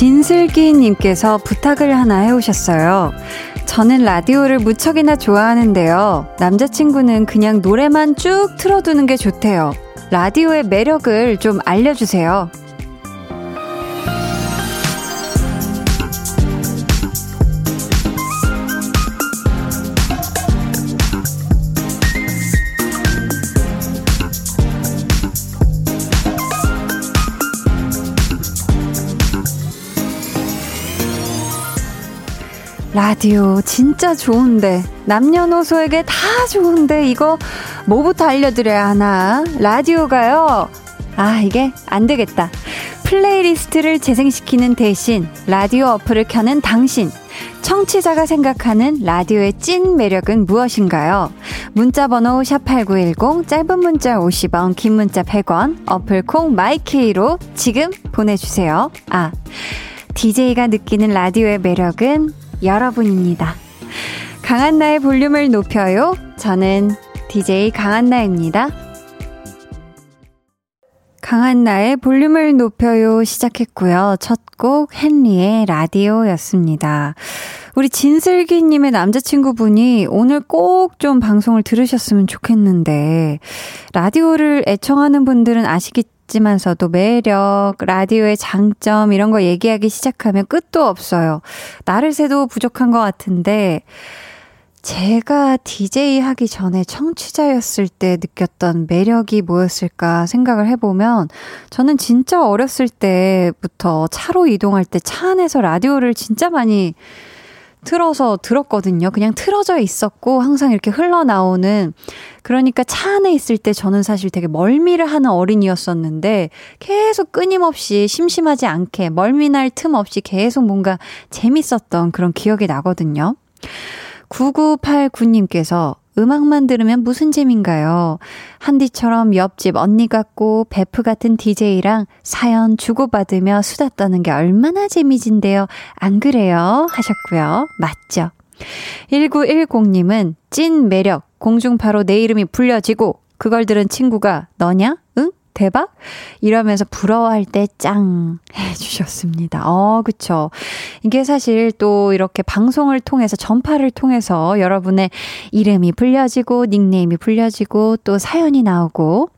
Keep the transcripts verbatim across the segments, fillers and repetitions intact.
진슬기님께서 부탁을 하나 해오셨어요. 저는 라디오를 무척이나 좋아하는데요. 남자친구는 그냥 노래만 쭉 틀어두는 게 좋대요. 라디오의 매력을 좀 알려주세요. 라디오 진짜 좋은데, 남녀노소에게 다 좋은데 이거 뭐부터 알려드려야 하나. 라디오가요, 아 이게 안되겠다. 플레이리스트를 재생시키는 대신 라디오 어플을 켜는 당신, 청취자가 생각하는 라디오의 찐 매력은 무엇인가요? 문자번호 샵팔구일공, 짧은 문자 오십 원, 긴 문자 백 원, 어플콩 마이케이로 지금 보내주세요. 아, 디제이가 느끼는 라디오의 매력은 여러분입니다. 강한나의 볼륨을 높여요. 저는 디제이 강한나입니다. 강한나의 볼륨을 높여요 시작했고요. 첫 곡 헨리의 라디오였습니다. 우리 진슬기님의 남자친구분이 오늘 꼭 좀 방송을 들으셨으면 좋겠는데, 라디오를 애청하는 분들은 아시겠죠? 지만서도 매력, 라디오의 장점 이런 거 얘기하기 시작하면 끝도 없어요. 나를 새도 부족한 것 같은데, 제가 디제이 하기 전에 청취자였을 때 느꼈던 매력이 뭐였을까 생각을 해보면, 저는 진짜 어렸을 때부터 차로 이동할 때 차 안에서 라디오를 진짜 많이 틀어서 들었거든요. 그냥 틀어져 있었고 항상 이렇게 흘러나오는, 그러니까 차 안에 있을 때 저는 사실 되게 멀미를 하는 어린이였었는데, 계속 끊임없이 심심하지 않게 멀미날 틈 없이 계속 뭔가 재밌었던 그런 기억이 나거든요. 구구팔구 님께서 음악만 들으면 무슨 재미인가요? 한디처럼 옆집 언니 같고 베프 같은 디제이랑 사연 주고받으며 수다 떠는 게 얼마나 재미진데요. 안 그래요? 하셨고요. 맞죠? 일구일공 님은 찐 매력, 공중파로 내 이름이 불려지고 그걸 들은 친구가 너냐? 응? 대박? 이러면서 부러워할 때 짱 해주셨습니다. 어, 그쵸. 이게 사실 또 이렇게 방송을 통해서, 전파를 통해서 여러분의 이름이 불려지고 닉네임이 불려지고 또 사연이 나오고.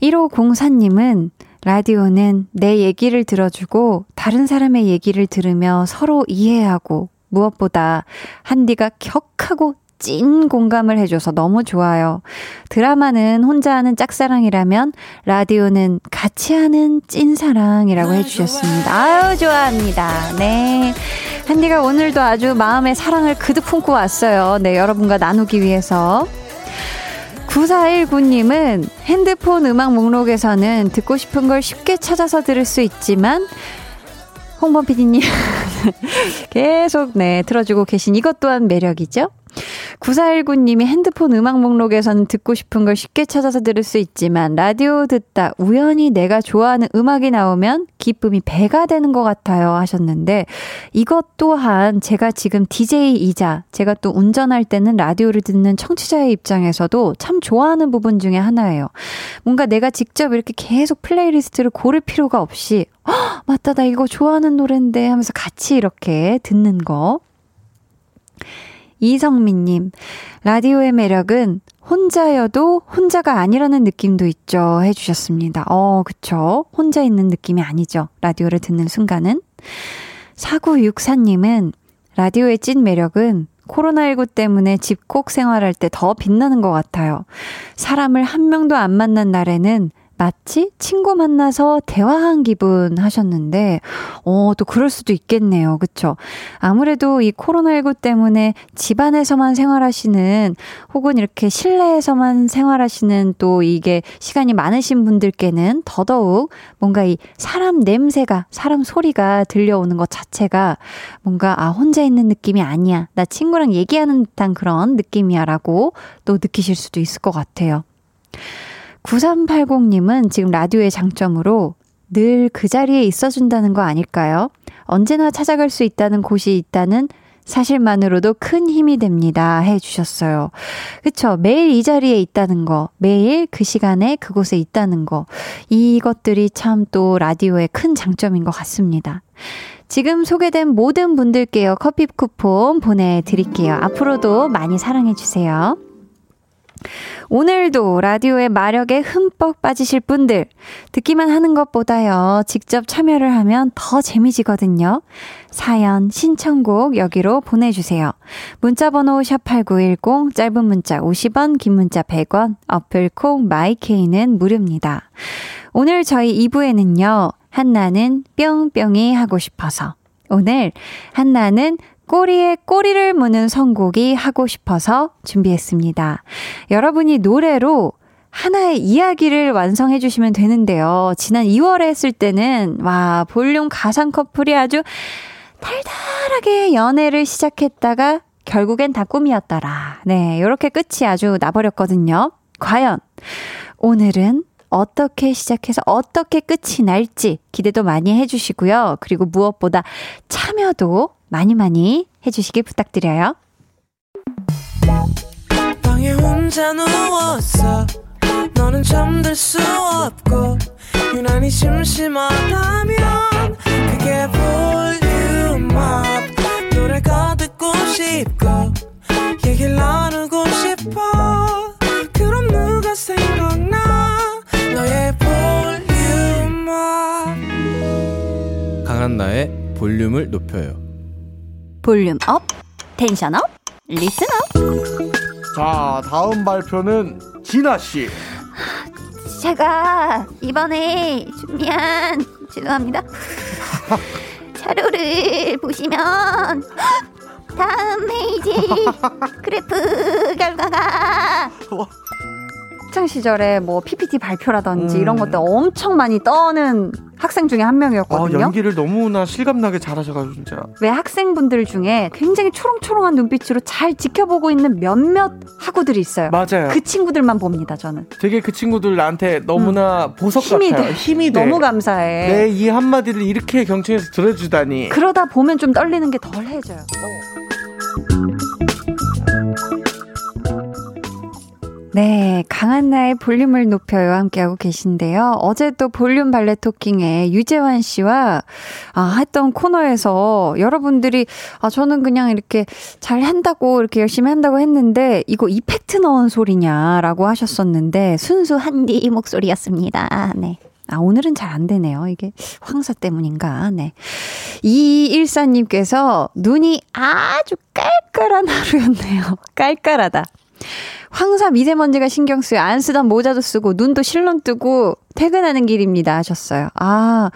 일오공사 님은 라디오는 내 얘기를 들어주고 다른 사람의 얘기를 들으며 서로 이해하고, 무엇보다 한디가 격하고 찐 공감을 해줘서 너무 좋아요. 드라마는 혼자 하는 짝사랑이라면 라디오는 같이 하는 찐사랑이라고 해주셨습니다. 아유, 좋아합니다. 네, 한디가 오늘도 아주 마음의 사랑을 그득 품고 왔어요. 네, 여러분과 나누기 위해서. 구사일구 님은 핸드폰 음악 목록에서는 듣고 싶은 걸 쉽게 찾아서 들을 수 있지만, 홍범 피디님 계속 네 틀어주고 계신 이것 또한 매력이죠. 구사일구 님이 핸드폰 음악 목록에서는 듣고 싶은 걸 쉽게 찾아서 들을 수 있지만 라디오 듣다 우연히 내가 좋아하는 음악이 나오면 기쁨이 배가 되는 것 같아요 하셨는데, 이것 또한 제가 지금 디제이이자 제가 또 운전할 때는 라디오를 듣는 청취자의 입장에서도 참 좋아하는 부분 중에 하나예요. 뭔가 내가 직접 이렇게 계속 플레이리스트를 고를 필요가 없이 허, 맞다 나 이거 좋아하는 노랜데 하면서 같이 이렇게 듣는 거. 이성민님, 라디오의 매력은 혼자여도 혼자가 아니라는 느낌도 있죠 해주셨습니다. 어, 그쵸. 혼자 있는 느낌이 아니죠, 라디오를 듣는 순간은. 사구육사 님은 라디오의 찐 매력은 코로나십구 때문에 집콕 생활할 때 더 빛나는 것 같아요. 사람을 한 명도 안 만난 날에는 마치 친구 만나서 대화한 기분 하셨는데, 어, 또 그럴 수도 있겠네요. 그쵸? 아무래도 이 코로나십구 때문에 집 안에서만 생활하시는, 혹은 이렇게 실내에서만 생활하시는, 또 이게 시간이 많으신 분들께는 더더욱 뭔가 이 사람 냄새가, 사람 소리가 들려오는 것 자체가 뭔가, 아, 혼자 있는 느낌이 아니야, 나 친구랑 얘기하는 듯한 그런 느낌이야 라고 또 느끼실 수도 있을 것 같아요. 구삼팔공 님은 지금 라디오의 장점으로 늘 그 자리에 있어준다는 거 아닐까요? 언제나 찾아갈 수 있다는 곳이 있다는 사실만으로도 큰 힘이 됩니다. 해주셨어요. 그쵸? 매일 이 자리에 있다는 거, 매일 그 시간에 그곳에 있다는 거, 이것들이 참 또 라디오의 큰 장점인 것 같습니다. 지금 소개된 모든 분들께요, 커피 쿠폰 보내드릴게요. 앞으로도 많이 사랑해주세요. 오늘도 라디오의 마력에 흠뻑 빠지실 분들, 듣기만 하는 것보다요 직접 참여를 하면 더 재미지거든요. 사연, 신청곡 여기로 보내주세요. 문자번호 샵팔구일공, 짧은 문자 오십 원, 긴 문자 백 원, 어플콩 마이케이는 무료입니다. 오늘 저희 이 부에는요, 한나는 뿅뿅이 하고 싶어서, 오늘 한나는 꼬리에 꼬리를 무는 선곡이 하고 싶어서 준비했습니다. 여러분이 노래로 하나의 이야기를 완성해 주시면 되는데요. 지난 이월에 했을 때는 와, 볼륨 가상 커플이 아주 달달하게 연애를 시작했다가 결국엔 다 꿈이었더라. 네, 이렇게 끝이 아주 나버렸거든요. 과연 오늘은 어떻게 시작해서 어떻게 끝이 날지 기대도 많이 해주시고요. 그리고 무엇보다 참여도 많이 많이 해주시길 부탁드려요. 방에 혼자 누웠어. 너는 잠들 수 없고 유난히 심심하다면 그게 볼륨업. 노래가 듣고 싶고 얘기를 나누고 싶어. 그럼 누가 생각나? 너의 볼륨업. 강한나의 볼륨을 높여요. 볼륨 업, 텐션 업, 리슨 업. 자, 다음 발표는 진아씨. 제가 이번에 준비한, 죄송합니다, 자료를 보시면 다음 페이지 그래프 결과가 시절에 뭐 피피티 발표라든지 음. 이런 것들 엄청 많이 떠는 학생 중에 한 명이었거든요. 아, 연기를 너무나 실감나게 잘하셔가지고 진짜. 왜 학생분들 중에 굉장히 초롱초롱한 눈빛으로 잘 지켜보고 있는 몇몇 학우들이 있어요. 맞아요. 그 친구들만 봅니다, 저는. 되게 그 친구들 나한테 너무나 음. 보석 힘이 같아요. 돼. 힘이 돼. 너무 감사해. 내 이 한마디를 이렇게 경청해서 들어주다니. 그러다 보면 좀 떨리는 게 덜해져요. 네, 강한나의 볼륨을 높여요 함께하고 계신데요. 어제 또 볼륨 발레 토킹에 유재환 씨와 아, 했던 코너에서 여러분들이 아, 저는 그냥 이렇게 잘 한다고, 이렇게 열심히 한다고 했는데 이거 이펙트 넣은 소리냐라고 하셨었는데 순수 한디 목소리였습니다. 네. 아, 오늘은 잘 안 되네요. 이게 황사 때문인가. 네. 이이일사님께서 눈이 아주 깔깔한 하루였네요. 깔깔하다. 황사 미세먼지가 신경 쓰여 안 쓰던 모자도 쓰고 눈도 실눈 뜨고 퇴근하는 길입니다 하셨어요. 아,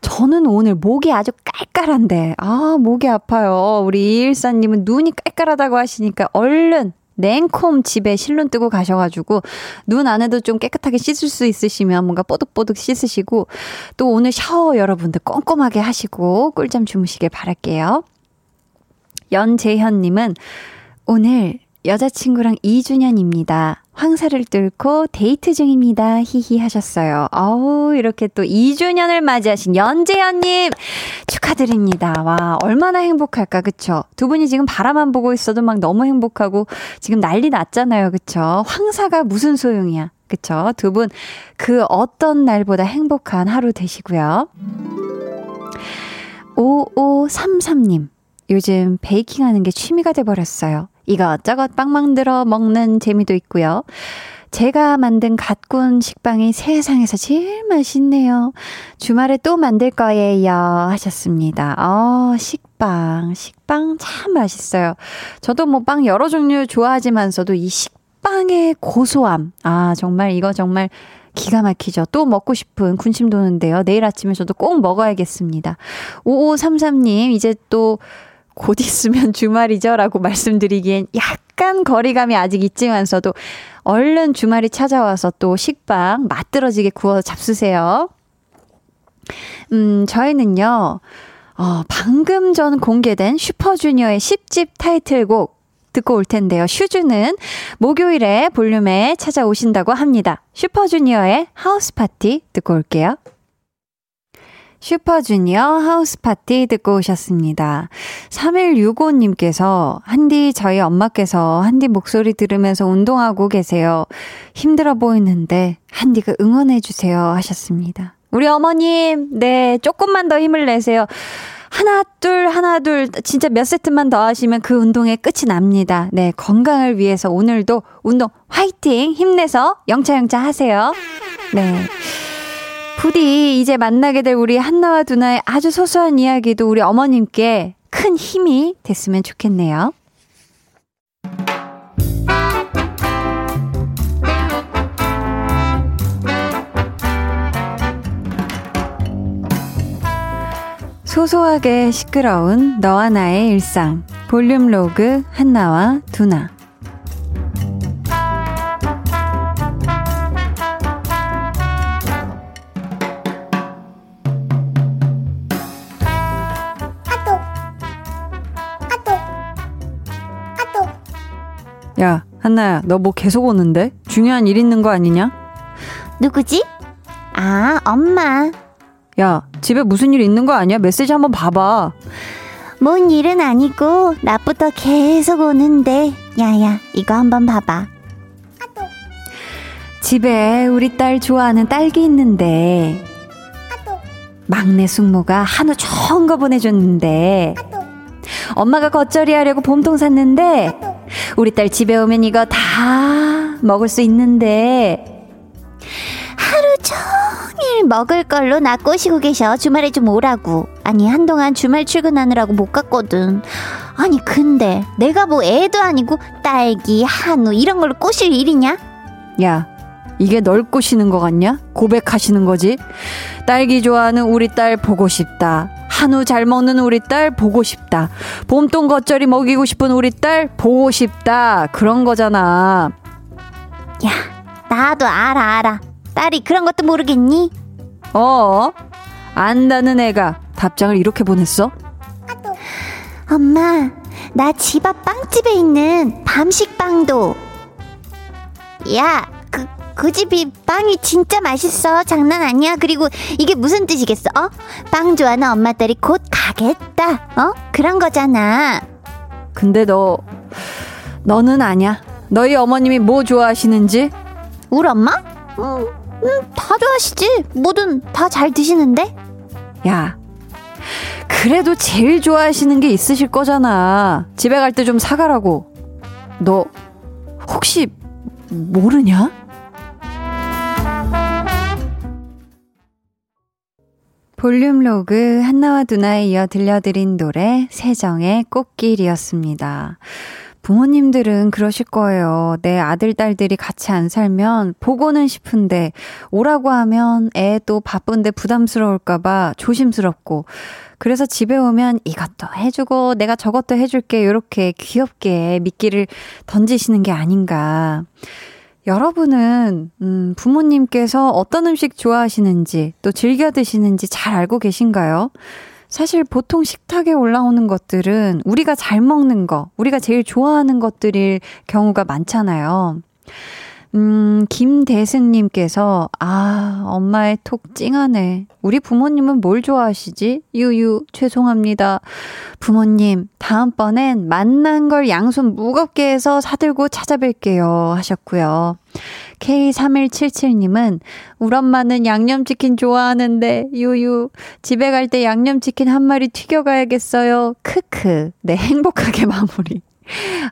저는 오늘 목이 아주 깔깔한데, 아, 목이 아파요. 우리 이일사님은 눈이 깔깔하다고 하시니까 얼른 냉콤 집에 실눈 뜨고 가셔가지고 눈 안에도 좀 깨끗하게 씻을 수 있으시면 뭔가 뽀득뽀득 씻으시고, 또 오늘 샤워 여러분들 꼼꼼하게 하시고 꿀잠 주무시길 바랄게요. 연재현님은 오늘 여자친구랑 이 주년입니다. 황사를 뚫고 데이트 중입니다. 히히 하셨어요. 아우, 이렇게 또 이 주년을 맞이하신 연재현님 축하드립니다. 와, 얼마나 행복할까, 그쵸? 두 분이 지금 바라만 보고 있어도 막 너무 행복하고 지금 난리 났잖아요, 그쵸? 황사가 무슨 소용이야, 그쵸? 두 분 그 어떤 날보다 행복한 하루 되시고요. 오오삼삼님, 요즘 베이킹하는 게 취미가 돼버렸어요. 이것저것 빵 만들어 먹는 재미도 있고요. 제가 만든 갓 구운 식빵이 세상에서 제일 맛있네요. 주말에 또 만들 거예요 하셨습니다. 어, 식빵, 식빵 참 맛있어요. 저도 뭐 빵 여러 종류 좋아하지만서도 이 식빵의 고소함, 아, 정말 이거 정말 기가 막히죠. 또 먹고 싶은 군침 도는데요. 내일 아침에 저도 꼭 먹어야겠습니다. 오오삼삼님, 이제 또 곧 있으면 주말이죠 라고 말씀드리기엔 약간 거리감이 아직 있지만서도 얼른 주말이 찾아와서 또 식빵 맛들어지게 구워서 잡수세요. 음, 저희는요, 어, 방금 전 공개된 슈퍼주니어의 십 집 타이틀곡 듣고 올 텐데요. 슈즈는 목요일에 볼륨에 찾아오신다고 합니다. 슈퍼주니어의 하우스 파티 듣고 올게요. 슈퍼주니어 하우스파티 듣고 오셨습니다. 삼일육오님께서 한디 저희 엄마께서 한디 목소리 들으면서 운동하고 계세요. 힘들어 보이는데 한디가 응원해주세요 하셨습니다. 우리 어머님 네 조금만 더 힘을 내세요. 하나 둘 하나 둘 진짜 몇 세트만 더 하시면 그 운동에 끝이 납니다. 네 건강을 위해서 오늘도 운동 화이팅 힘내서 영차영차 하세요. 네 부디 이제 만나게 될 우리 한나와 두나의 아주 소소한 이야기도 우리 어머님께 큰 힘이 됐으면 좋겠네요. 소소하게 시끄러운 너와 나의 일상 볼륨 로그 한나와 두나. 아똑 아똑 아똑. 야 한나야 너 뭐 계속 오는데? 중요한 일 있는 거 아니냐? 누구지? 아 엄마. 야 집에 무슨 일 있는 거 아니야? 메시지 한번 봐봐. 뭔 일은 아니고 낮부터 계속 오는데 야야 이거 한번 봐봐. 아또. 집에 우리 딸 좋아하는 딸기 있는데 아또. 막내 숙모가 한우 좋은 거 보내줬는데 아또. 엄마가 겉절이 하려고 봄통 샀는데 아또. 우리 딸 집에 오면 이거 다 먹을 수 있는데 하루 종일 먹을 걸로 나 꼬시고 계셔. 주말에 좀 오라고. 아니 한동안 주말 출근하느라고 못 갔거든. 아니 근데 내가 뭐 애도 아니고 딸기, 한우 이런 걸로 꼬실 일이냐? 야 이게 널 꼬시는 거 같냐? 고백하시는 거지. 딸기 좋아하는 우리 딸 보고 싶다. 한우 잘 먹는 우리 딸 보고 싶다. 봄동 겉절이 먹이고 싶은 우리 딸 보고 싶다. 그런 거잖아. 야 나도 알아 알아. 딸이 그런 것도 모르겠니? 어? 안다는 애가 답장을 이렇게 보냈어? 아또. 엄마 나 집 앞 빵집에 있는 밤식빵도. 야 그, 그 집이 빵이 진짜 맛있어. 장난 아니야. 그리고 이게 무슨 뜻이겠어? 어? 빵 좋아하는 엄마 딸이 곧 가겠다. 어? 그런 거잖아. 근데 너 너는 아냐. 너희 어머님이 뭐 좋아하시는지? 우리 엄마? 응 음, 다 좋아하시지. 뭐든 다 잘 드시는데. 야 그래도 제일 좋아하시는 게 있으실 거잖아. 집에 갈 때 좀 사가라고. 너 혹시 모르냐? 볼륨 로그 한나와 두나에 이어 들려드린 노래 세정의 꽃길이었습니다. 부모님들은 그러실 거예요. 내 아들, 딸들이 같이 안 살면 보고는 싶은데 오라고 하면 애 또 바쁜데 부담스러울까 봐 조심스럽고 그래서 집에 오면 이것도 해주고 내가 저것도 해줄게 이렇게 귀엽게 미끼를 던지시는 게 아닌가. 여러분은 음, 부모님께서 어떤 음식 좋아하시는지 또 즐겨 드시는지 잘 알고 계신가요? 사실 보통 식탁에 올라오는 것들은 우리가 잘 먹는 거, 우리가 제일 좋아하는 것들일 경우가 많잖아요. 음, 김대승님께서 아, 엄마의 톡 찡하네. 우리 부모님은 뭘 좋아하시지? 유유, 죄송합니다. 부모님, 다음번엔 만난 걸 양손 무겁게 해서 사들고 찾아뵐게요 하셨고요. 케이 삼일칠칠님은 우리 엄마는 양념치킨 좋아하는데 유유 집에 갈 때 양념치킨 한 마리 튀겨가야겠어요. 크크. 네 행복하게 마무리.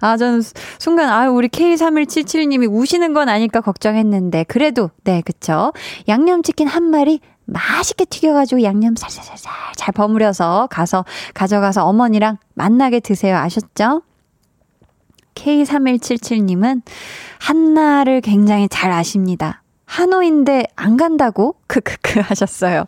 아 저는 순간 아 우리 케이 삼일칠칠님이 우시는 건 아닐까 걱정했는데 그래도 네 그쵸. 양념치킨 한 마리 맛있게 튀겨가지고 양념 살살살살 잘 버무려서 가서 가져가서 어머니랑 만나게 드세요. 아셨죠? 케이 삼일칠칠님은 한나를 굉장히 잘 아십니다. 한우인데 안 간다고? 크크크 하셨어요.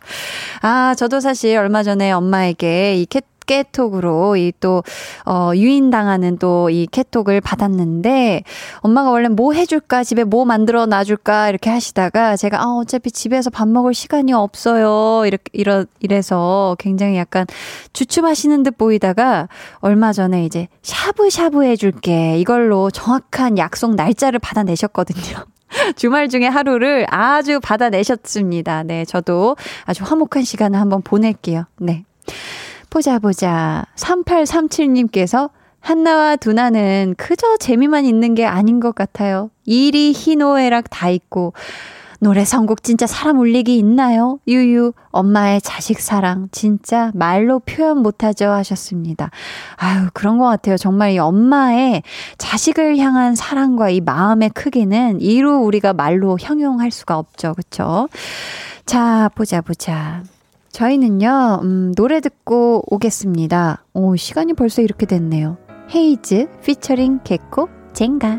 아, 저도 사실 얼마 전에 엄마에게 이 캣, 깨톡으로 이 또, 어, 유인당하는 또 이 깨톡을 받았는데, 엄마가 원래 뭐 해줄까? 집에 뭐 만들어 놔줄까? 이렇게 하시다가, 제가, 아, 어차피 집에서 밥 먹을 시간이 없어요. 이렇게, 이러, 이래서 굉장히 약간 주춤하시는 듯 보이다가, 얼마 전에 이제 샤브샤브 해줄게. 이걸로 정확한 약속 날짜를 받아내셨거든요. 주말 중에 하루를 아주 받아내셨습니다. 네, 저도 아주 화목한 시간을 한번 보낼게요. 네. 보자 보자. 삼팔삼칠님께서 한나와 두나는 그저 재미만 있는 게 아닌 것 같아요. 일이 희노애락 다 있고 노래 선곡 진짜 사람 울리기 있나요? 유유 엄마의 자식 사랑 진짜 말로 표현 못하죠 하셨습니다. 아유 그런 것 같아요. 정말 이 엄마의 자식을 향한 사랑과 이 마음의 크기는 이루 우리가 말로 형용할 수가 없죠. 그렇죠? 자 보자 보자. 저희는요 음, 노래 듣고 오겠습니다. 오 시간이 벌써 이렇게 됐네요. 헤이즈 피처링 개코 젠가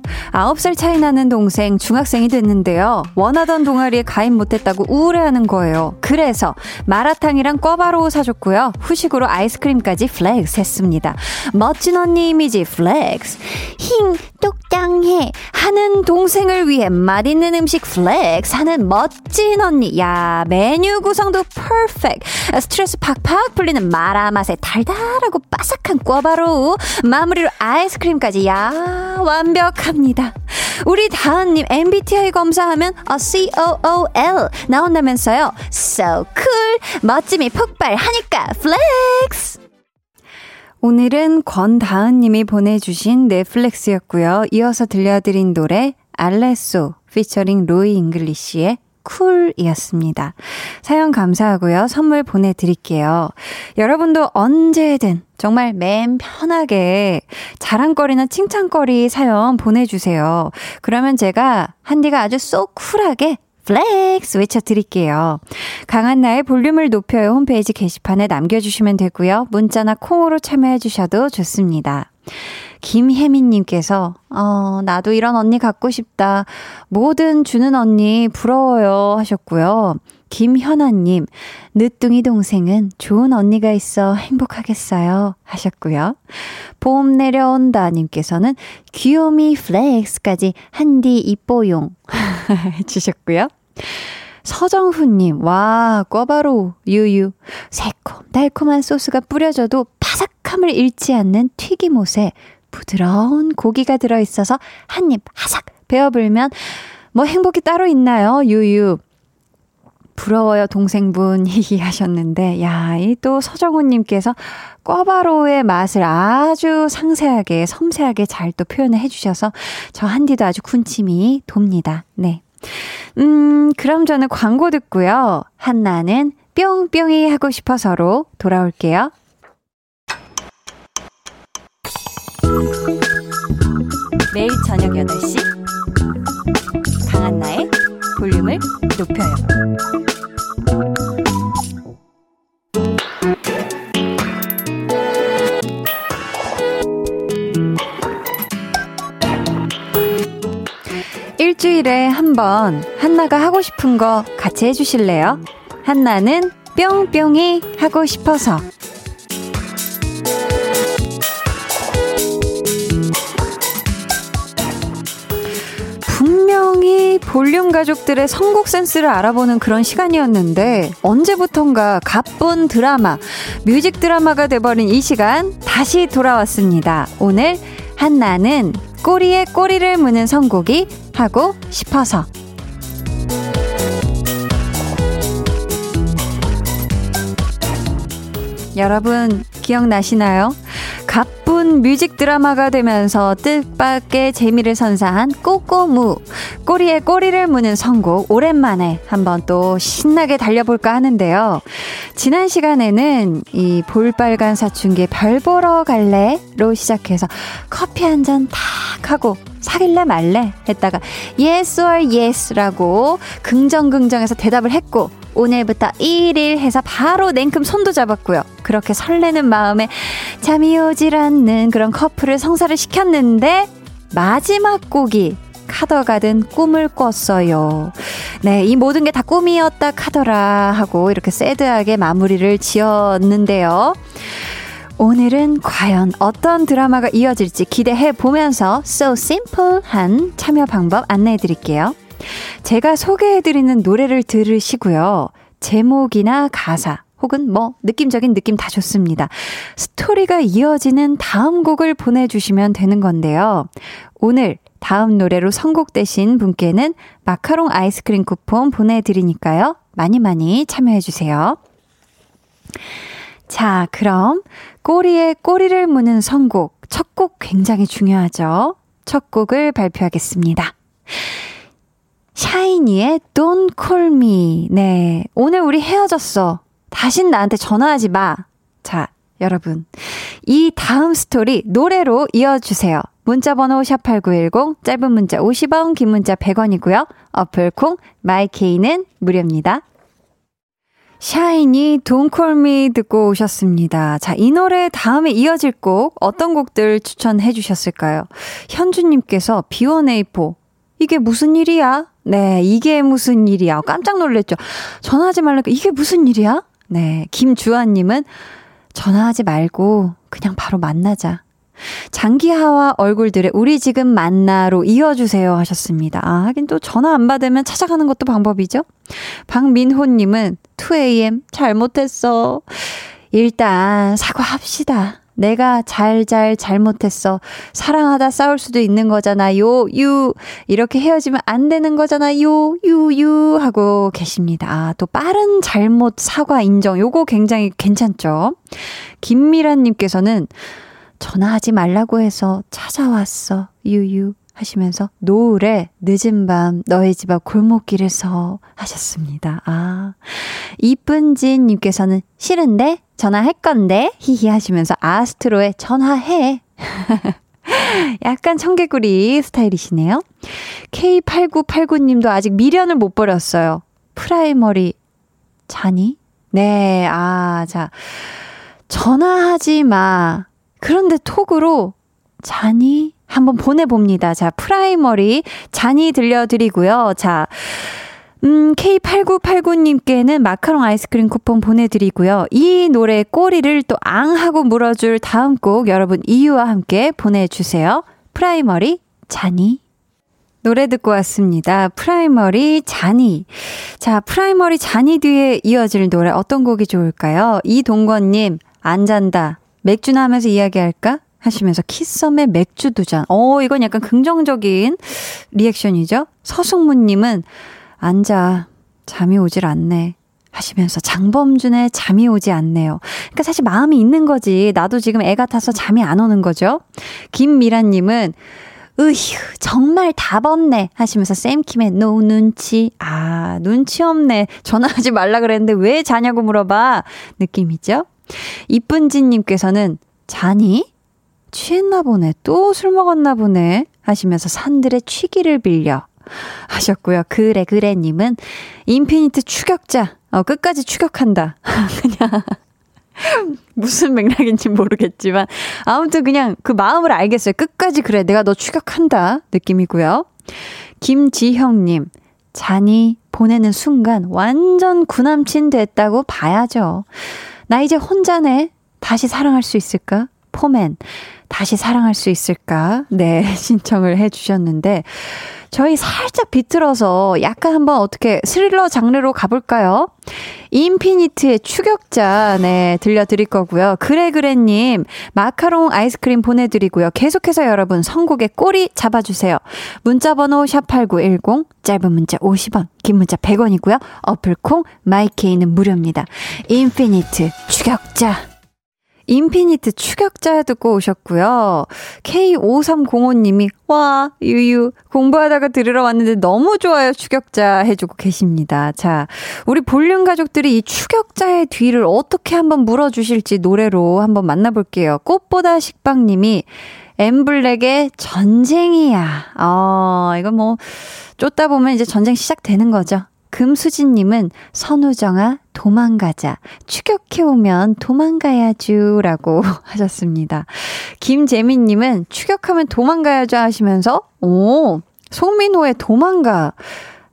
아홉 살 차이 나는 동생 중학생이 됐는데요. 원하던 동아리에 가입 못했다고 우울해하는 거예요. 그래서 마라탕이랑 꿔바로우 사줬고요. 후식으로 아이스크림까지 플렉스 했습니다. 멋진 언니 이미지 플렉스. 힝 똑당해 하는 동생을 위해 맛있는 음식 플렉스 하는 멋진 언니. 야 메뉴 구성도 퍼펙트. 스트레스 팍팍 풀리는 마라 맛에 달달하고 바삭한 꿔바로우. 마무리로 아이스크림까지. 야 완벽합니다. 우리 다은님 엠비티아이 검사하면 어, 씨 오 오 엘 나온다면서요. So cool 멋짐이 폭발하니까 플렉스. 오늘은 권다은님이 보내주신 넷플렉스였고요. 이어서 들려드린 노래 알레소 피처링 로이 잉글리시의 쿨이었습니다. 사연 감사하고요. 선물 보내드릴게요. 여러분도 언제든 정말 맨 편하게 자랑거리나 칭찬거리 사연 보내주세요. 그러면 제가 한디가 아주 쏙 쿨하게 플렉스 외쳐드릴게요. 강한나의 볼륨을 높여요 홈페이지 게시판에 남겨주시면 되고요. 문자나 콩으로 참여해주셔도 좋습니다. 김혜민님께서 어, 나도 이런 언니 갖고 싶다. 뭐든 주는 언니 부러워요 하셨고요. 김현아님 늦둥이 동생은 좋은 언니가 있어 행복하겠어요 하셨고요. 봄 내려온다님께서는 귀요미 플렉스까지 한디 이뽀용 해주셨고요. 서정훈님 와 꿔바로우 유유 새콤달콤한 소스가 뿌려져도 바삭함을 잃지 않는 튀김옷에 부드러운 고기가 들어있어서 한입 하삭 베어불면 뭐 행복이 따로 있나요 유유 부러워요 동생분 히히 하셨는데 야, 이 또 서정훈님께서 꿔바로우의 맛을 아주 상세하게 섬세하게 잘 또 표현을 해주셔서 저 한디도 아주 군침이 돕니다. 네. 음, 그럼 저는 광고 듣고요. 한나는 뿅뿅이 하고 싶어서로 돌아올게요. 매일 저녁 여덟 시 강한나의 볼륨을 높여요. 일주일에 한 번 한나가 하고 싶은 거 같이 해주실래요? 한나는 뿅뿅이 하고 싶어서. 분명히 볼륨 가족들의 선곡 센스를 알아보는 그런 시간이었는데 언제부턴가 가쁜 드라마, 뮤직 드라마가 돼버린 이 시간 다시 돌아왔습니다. 오늘 한나는 꼬리에 꼬리를 무는 선곡이 하고 싶어서. 여러분 기억나시나요? 가쁜 뮤직 드라마가 되면서 뜻밖의 재미를 선사한 꼬꼬무, 꼬리에 꼬리를 무는 선곡 오랜만에 한번 또 신나게 달려볼까 하는데요. 지난 시간에는 이 볼빨간 사춘기의 별 보러 갈래로 시작해서 커피 한 잔 탁 하고 사귈래 말래 했다가 yes or yes라고 긍정긍정해서 대답을 했고, 오늘부터 일 일 해서 바로 냉큼 손도 잡았고요. 그렇게 설레는 마음에 잠이 오질 않는 그런 커플을 성사를 시켰는데 마지막 곡이 카더가든 꿈을 꿨어요. 네, 이 모든 게 다 꿈이었다 카더라 하고 이렇게 새드하게 마무리를 지었는데요. 오늘은 과연 어떤 드라마가 이어질지 기대해보면서 So Simple한 참여 방법 안내해드릴게요. 제가 소개해드리는 노래를 들으시고요. 제목이나 가사 혹은 뭐 느낌적인 느낌 다 좋습니다. 스토리가 이어지는 다음 곡을 보내주시면 되는 건데요. 오늘 다음 노래로 선곡되신 분께는 마카롱 아이스크림 쿠폰 보내드리니까요. 많이 많이 참여해주세요. 자, 그럼 꼬리에 꼬리를 무는 선곡, 첫 곡 굉장히 중요하죠. 첫 곡을 발표하겠습니다. 샤이니의 Don't Call Me. 네, 오늘 우리 헤어졌어. 다신 나한테 전화하지 마. 자, 여러분, 이 다음 스토리 노래로 이어주세요. 문자번호 샵팔구일공, 짧은 문자 오십 원, 긴 문자 백 원이고요. 어플콩, 마이케이는 무료입니다. 샤이니 Don't Call Me 듣고 오셨습니다. 자, 이 노래 다음에 이어질 곡 어떤 곡들 추천해 주셨을까요? 현주님께서 비원에이포 이게 무슨 일이야? 네, 이게 무슨 일이야? 깜짝 놀랐죠. 전화하지 말라니까 이게 무슨 일이야? 네, 김주환님은 전화하지 말고 그냥 바로 만나자. 장기하와 얼굴들의 우리 지금 만나로 이어주세요 하셨습니다. 아, 하긴 또 전화 안 받으면 찾아가는 것도 방법이죠. 박민호님은 투 에이엠 잘못했어. 일단 사과합시다. 내가 잘잘 잘못했어. 사랑하다 싸울 수도 있는 거잖아요. 유 이렇게 헤어지면 안 되는 거잖아요. 유유 하고 계십니다. 아, 또 빠른 잘못 사과 인정. 요거 굉장히 괜찮죠. 김미란님께서는 전화하지 말라고 해서 찾아왔어. 유유 하시면서 노을에 늦은 밤 너의 집 앞 골목길에서 하셨습니다. 아, 이쁜진 님께서는 싫은데 전화할 건데 히히 하시면서 아스트로에 전화해. 약간 청개구리 스타일이시네요. 케이 팔구팔구 님도 아직 미련을 못 버렸어요. 프라이머리 자니? 네, 아, 자, 전화하지 마. 그런데 톡으로 자니? 한번 보내봅니다. 자, 프라이머리 잔이 들려드리고요. 자, 음, 케이 팔구팔구 님께는 마카롱 아이스크림 쿠폰 보내드리고요. 이 노래의 꼬리를 또 앙 하고 물어줄 다음 곡 여러분 이유와 함께 보내주세요. 프라이머리 잔이. 노래 듣고 왔습니다. 프라이머리 잔이. 자, 프라이머리 잔이 뒤에 이어질 노래 어떤 곡이 좋을까요? 이동건님, 안 잔다. 맥주나 하면서 이야기할까? 하시면서 키썸의 맥주 두 잔. 오, 이건 약간 긍정적인 리액션이죠. 서승무님은 앉아 잠이 오질 않네 하시면서 장범준의 잠이 오지 않네요. 그러니까 사실 마음이 있는 거지. 나도 지금 애가 타서 잠이 안 오는 거죠. 김미란님은 으휴 정말 다 벗네 하시면서 쌤킴의 노 눈치. 아, 눈치 없네. 전화하지 말라 그랬는데 왜 자냐고 물어봐 느낌이죠. 이쁜진님께서는 자니? 취했나 보네. 또 술 먹었나 보네. 하시면서 산들의 취기를 빌려 하셨고요. 그래 그래 님은 인피니트 추격자. 어, 끝까지 추격한다. 그냥 무슨 맥락인지 모르겠지만 아무튼 그냥 그 마음을 알겠어요. 끝까지 그래 내가 너 추격한다 느낌이고요. 김지형 님. 잔이 보내는 순간 완전 구남친 됐다고 봐야죠. 나 이제 혼자네. 다시 사랑할 수 있을까? 포맨 다시 사랑할 수 있을까? 네, 신청을 해주셨는데 저희 살짝 비틀어서 약간 한번 어떻게 스릴러 장르로 가볼까요? 인피니트의 추격자 네 들려드릴 거고요. 그래그래님 마카롱 아이스크림 보내드리고요. 계속해서 여러분 선곡의 꼬리 잡아주세요. 문자번호 샵팔구일공 짧은 문자 오십 원 긴 문자 백 원이고요. 어플콩 마이케이는 무료입니다. 인피니트 추격자 인피니트 추격자 듣고 오셨고요. 케이 오삼공오 님이 와 유유 공부하다가 들으러 왔는데 너무 좋아요 추격자 해주고 계십니다. 자, 우리 볼륨 가족들이 이 추격자의 뒤를 어떻게 한번 물어주실지 노래로 한번 만나볼게요. 꽃보다 식빵님이 엠블랙의 전쟁이야. 어, 이거 뭐 쫓다 보면 이제 전쟁 시작되는 거죠. 금수진님은 선우정아 도망가자. 추격해오면 도망가야죠 라고 하셨습니다. 김재민님은 추격하면 도망가야죠 하시면서 오 송민호의 도망가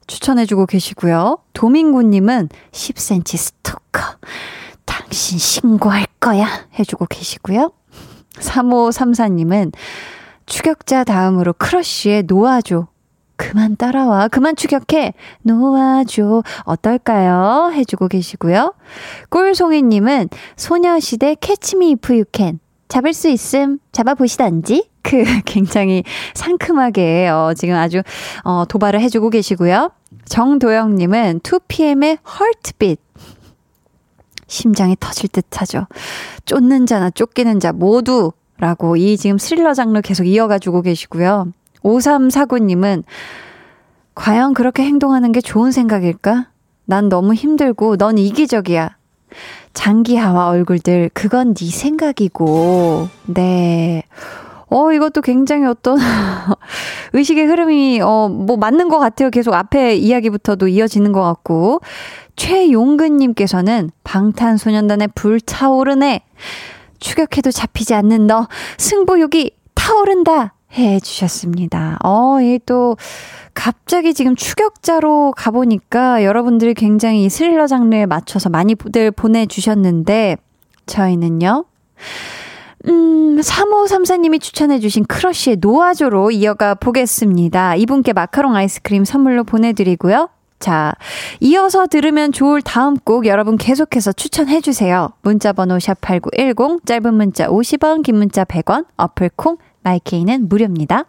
추천해주고 계시고요. 도민구님은 십 센티미터 스토커 당신 신고할 거야 해주고 계시고요. 삼오삼사 님은 추격자 다음으로 크러쉬의 놓아줘. 그만 따라와. 그만 추격해. 놓아줘. 어떨까요? 해주고 계시고요. 꿀송이님은 소녀시대 Catch me if you can. 잡을 수 있음. 잡아보시던지. 그 굉장히 상큼하게 어, 지금 아주 어, 도발을 해주고 계시고요. 정도영님은 투피엠의 Heartbeat. 심장이 터질 듯 하죠. 쫓는 자나 쫓기는 자 모두 라고 이 지금 스릴러 장르 계속 이어가지고 계시고요. 오삼사구 님은 과연 그렇게 행동하는 게 좋은 생각일까? 난 너무 힘들고 넌 이기적이야. 장기하와 얼굴들 그건 네 생각이고. 네. 어 이것도 굉장히 어떤 의식의 흐름이 어, 뭐 맞는 것 같아요. 계속 앞에 이야기부터도 이어지는 것 같고. 최용근님께서는 방탄소년단의 불타오르네. 추격해도 잡히지 않는 너 승부욕이 타오른다. 해주셨습니다. 어, 이 또 갑자기 지금 추격자로 가보니까 여러분들이 굉장히 이 스릴러 장르에 맞춰서 많이들 보내주셨는데 저희는요. 음, 삼오삼사 님이 추천해주신 크러쉬의 노아조로 이어가 보겠습니다. 이분께 마카롱 아이스크림 선물로 보내드리고요. 자, 이어서 들으면 좋을 다음 곡 여러분 계속해서 추천해주세요. 문자번호 샵팔구일공, 짧은 문자 오십 원, 긴 문자 백 원, 어플콩, 마이케이는 무료입니다.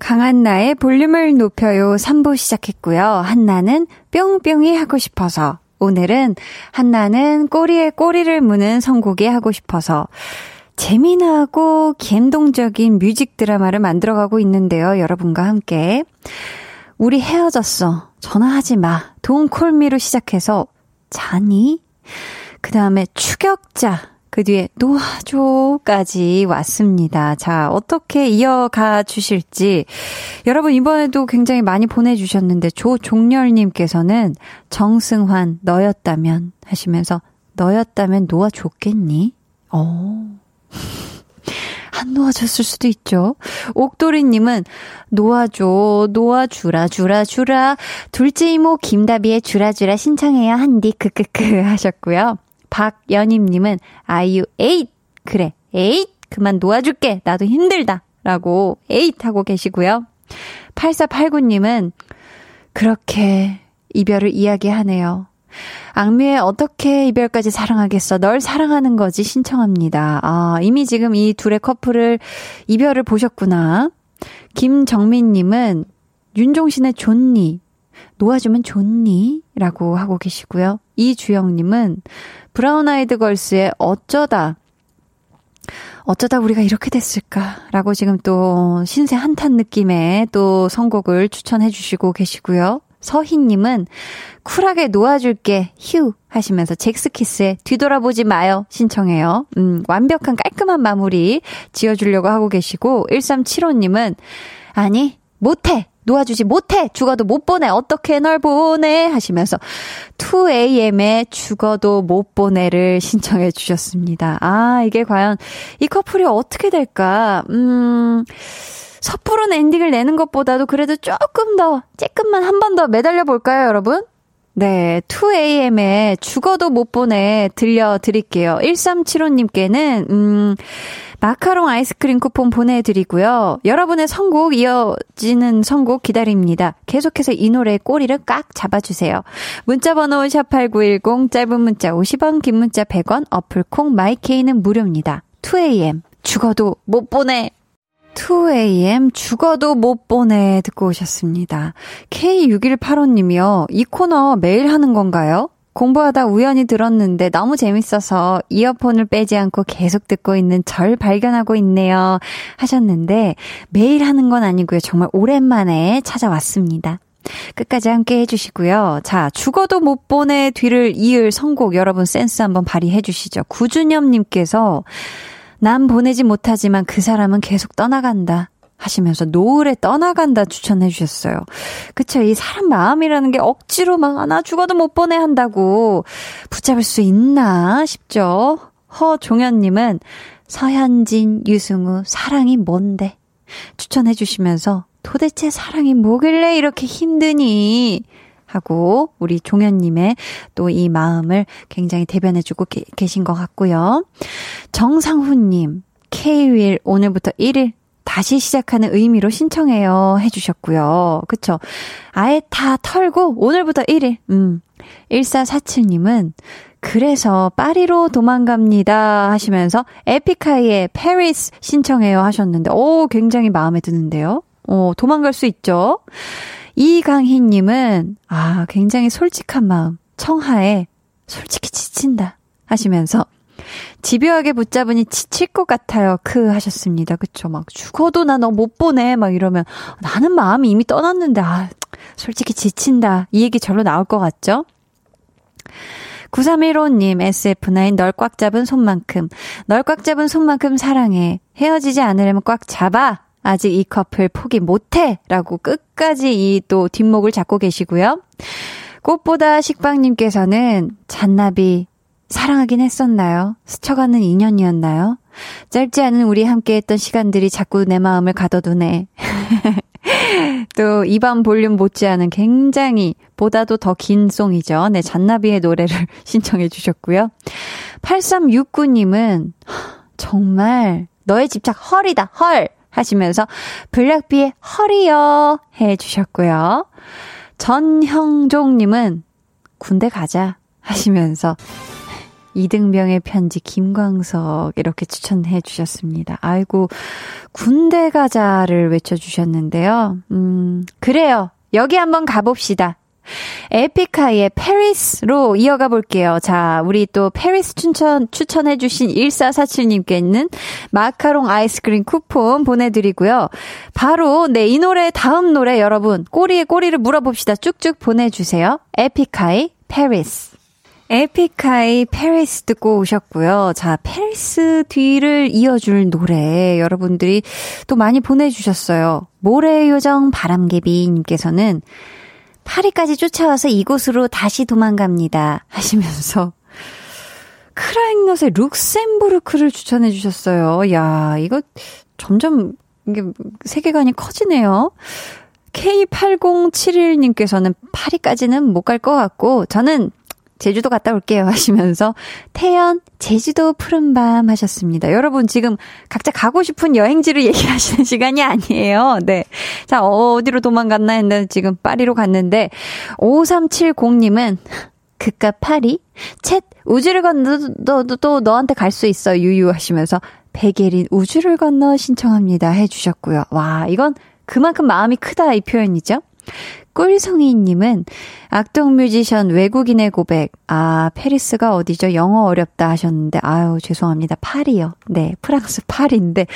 강한나의 볼륨을 높여요 삼 부 시작했고요. 한나는 뿅뿅이 하고 싶어서 오늘은 한나는 꼬리에 꼬리를 무는 선곡이 하고 싶어서 재미나고 감동적인 뮤직 드라마를 만들어가고 있는데요. 여러분과 함께 우리 헤어졌어 전화하지 마 Don't Call Me로 시작해서 자니? 그 다음에 추격자 그 뒤에 노아조까지 왔습니다. 자, 어떻게 이어가 주실지. 여러분 이번에도 굉장히 많이 보내주셨는데 조종렬님께서는 정승환 너였다면 하시면서 너였다면 놓아줬겠니? 어, 안 놓아줬을 수도 있죠. 옥돌이님은 놓아줘, 놓아주라, 주라, 주라. 둘째 이모 김다비의 주라주라 신청해야 한디 크크크 하셨고요. 박연임님은 아이유 에잇 그래 에잇 그만 놓아줄게 나도 힘들다 라고 에잇 하고 계시고요. 팔사팔구 님은 그렇게 이별을 이야기하네요. 악뮤에 어떻게 이별까지 사랑하겠어 널 사랑하는 거지 신청합니다. 아, 이미 지금 이 둘의 커플을 이별을 보셨구나. 김정민님은 윤종신의 존니 놓아주면 좋니? 라고 하고 계시고요. 이주영님은 브라운 아이드 걸스의 어쩌다 어쩌다 우리가 이렇게 됐을까 라고 지금 또 신세 한탄 느낌의 또 선곡을 추천해 주시고 계시고요. 서희님은 쿨하게 놓아줄게 휴 하시면서 잭스키스의 뒤돌아보지 마요 신청해요. 음, 완벽한 깔끔한 마무리 지어주려고 하고 계시고 일삼칠오 님은 아니 못해 놓아주지 못해. 죽어도 못 보내. 어떻게 널 보내. 하시면서 투 에이엠의 죽어도 못 보내를 신청해 주셨습니다. 아, 이게 과연 이 커플이 어떻게 될까? 음... 섣부른 엔딩을 내는 것보다도 그래도 조금 더, 조금만 한 번 더 매달려 볼까요, 여러분? 네, 투 에이엠에 죽어도 못 보내 들려드릴게요. 일삼칠오님께는 음, 마카롱 아이스크림 쿠폰 보내드리고요. 여러분의 선곡, 이어지는 선곡 기다립니다. 계속해서 이 노래의 꼬리를 꽉 잡아주세요. 문자번호 샵팔구일공, 짧은 문자 오십 원, 긴 문자 백 원, 어플콩, 마이케이는 무료입니다. 투 에이엠, 죽어도 못 보내. 투 에이엠 죽어도 못 보내 듣고 오셨습니다. 케이 육일팔오님이요. 이 코너 매일 하는 건가요? 공부하다 우연히 들었는데 너무 재밌어서 이어폰을 빼지 않고 계속 듣고 있는 절 발견하고 있네요 하셨는데, 매일 하는 건 아니고요. 정말 오랜만에 찾아왔습니다. 끝까지 함께 해주시고요. 자, 죽어도 못 보내 뒤를 이을 선곡, 여러분 센스 한번 발휘해 주시죠. 구준엽님께서 난 보내지 못하지만 그 사람은 계속 떠나간다 하시면서 노을에 떠나간다 추천해 주셨어요. 그쵸, 이 사람 마음이라는 게 억지로 막 나 죽어도 못 보내 한다고 붙잡을 수 있나 싶죠. 허종현님은 서현진, 유승우 사랑이 뭔데 추천해 주시면서 도대체 사랑이 뭐길래 이렇게 힘드니 하고 우리 종현님의 또 이 마음을 굉장히 대변해주고 게, 계신 것 같고요. 정상훈님, K-Wheel 오늘부터 일 일 다시 시작하는 의미로 신청해요 해주셨고요. 그쵸? 아예 다 털고 오늘부터 일 일. 음. 일사사칠님은 그래서 파리로 도망갑니다 하시면서 에픽하이의 페리스 신청해요 하셨는데, 오, 굉장히 마음에 드는데요. 어, 도망갈 수 있죠. 이강희님은 아, 굉장히 솔직한 마음, 청하에 솔직히 지친다 하시면서 집요하게 붙잡으니 지칠 것 같아요 크 하셨습니다. 그쵸, 막 죽어도 나 너 못 보내 막 이러면 나는 마음이 이미 떠났는데 아, 솔직히 지친다, 이 얘기 절로 나올 것 같죠. 구삼일오님, 에스에프나인 널 꽉 잡은 손만큼, 널 꽉 잡은 손만큼 사랑해. 헤어지지 않으려면 꽉 잡아. 아직 이 커플 포기 못해 라고 끝까지 이 또 뒷목을 잡고 계시고요. 꽃보다 식빵님께서는 잔나비 사랑하긴 했었나요? 스쳐가는 인연이었나요? 짧지 않은 우리 함께했던 시간들이 자꾸 내 마음을 가둬두네. 또 이밤 볼륨 못지않은 굉장히 보다도 더 긴 송이죠. 네, 잔나비의 노래를 신청해 주셨고요. 팔삼육구님은 정말 너의 집착 헐이다 헐 하시면서 블락비의 허리요 해주셨고요. 전형종님은 군대 가자 하시면서 이등병의 편지 김광석 이렇게 추천해 주셨습니다. 아이고, 군대 가자를 외쳐주셨는데요. 음, 그래요, 여기 한번 가봅시다. 에픽하이의 페리스로 이어가 볼게요. 자, 우리 또 페리스 추천, 추천해주신 일사사칠님께는 마카롱 아이스크림 쿠폰 보내드리고요. 바로, 네, 이 노래, 다음 노래 여러분, 꼬리에 꼬리를 물어봅시다. 쭉쭉 보내주세요. 에픽하이 페리스. 에픽하이 페리스 듣고 오셨고요. 자, 페리스 뒤를 이어줄 노래 여러분들이 또 많이 보내주셨어요. 모래요정 바람개비님께서는 파리까지 쫓아와서 이곳으로 다시 도망갑니다 하시면서 크라잉넛의 룩셈부르크를 추천해 주셨어요. 야, 이거 점점 이게 세계관이 커지네요. 케이 팔공칠일님께서는 파리까지는 못 갈 것 같고 저는 제주도 갔다 올게요 하시면서 태연 제주도 푸른밤 하셨습니다. 여러분 지금 각자 가고 싶은 여행지를 얘기하시는 시간이 아니에요. 네, 자, 어디로 도망갔나 했는데 지금 파리로 갔는데, 오삼칠공님은 그깟 파리? 챗 우주를 건너 너, 너, 또 너한테 갈 수 있어 유유 하시면서 백예린 우주를 건너 신청합니다 해주셨고요. 와, 이건 그만큼 마음이 크다 이 표현이죠. 꿀송이님은 악동뮤지션 외국인의 고백. 아, 페리스가 어디죠? 영어 어렵다 하셨는데, 아유, 죄송합니다. 파리요. 네, 프랑스 파리인데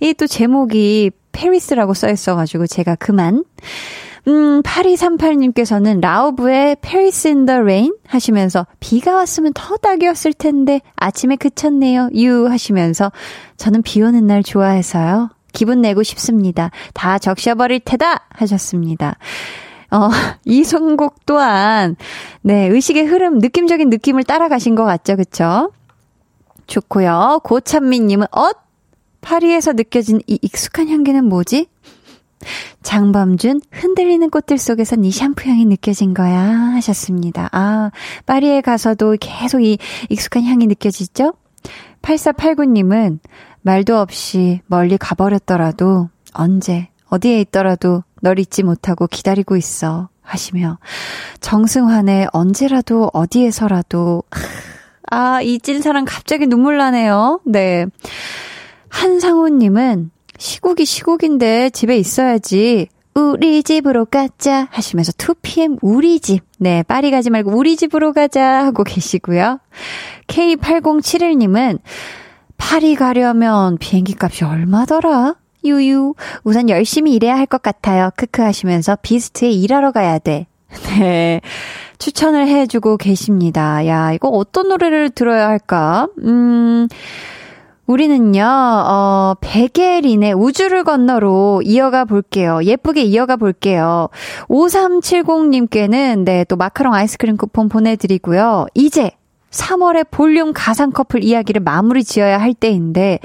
이 또 제목이 페리스라고 써있어가지고 제가 그만. 음, 팔이삼팔님께서는 라우브의 페리스 인 더 레인 하시면서 비가 왔으면 더 딱이었을 텐데 아침에 그쳤네요 유 하시면서 저는 비 오는 날 좋아해서요. 기분 내고 싶습니다. 다 적셔버릴 테다 하셨습니다. 어, 이 선곡 또한 네 의식의 흐름, 느낌적인 느낌을 따라가신 것 같죠, 그렇죠? 좋고요. 고찬미님은 엇? 파리에서 느껴진 이 익숙한 향기는 뭐지? 장범준, 흔들리는 꽃들 속에선 이 샴푸 향이 느껴진 거야 하셨습니다. 아, 파리에 가서도 계속 이 익숙한 향이 느껴지죠? 팔사팔구님은 말도 없이 멀리 가버렸더라도 언제 어디에 있더라도 널 잊지 못하고 기다리고 있어 하시며 정승환의 언제라도 어디에서라도 아, 이 찐사랑 갑자기 눈물 나네요. 네, 한상훈님은 시국이 시국인데 집에 있어야지 우리 집으로 가자 하시면서 투피엠 우리 집, 네, 파리 가지 말고 우리 집으로 가자 하고 계시고요. 케이 팔공칠일님은 파리 가려면 비행기 값이 얼마더라? 유유, 우선 열심히 일해야 할 것 같아요. 크크 하시면서 비스트에 일하러 가야 돼. 네, 추천을 해주고 계십니다. 야, 이거 어떤 노래를 들어야 할까? 음, 우리는요, 어, 백예린의 우주를 건너로 이어가 볼게요. 예쁘게 이어가 볼게요. 오삼칠공님께는, 네, 또 마카롱 아이스크림 쿠폰 보내드리고요. 이제! 삼월의 볼륨 가상 커플 이야기를 마무리 지어야 할 때인데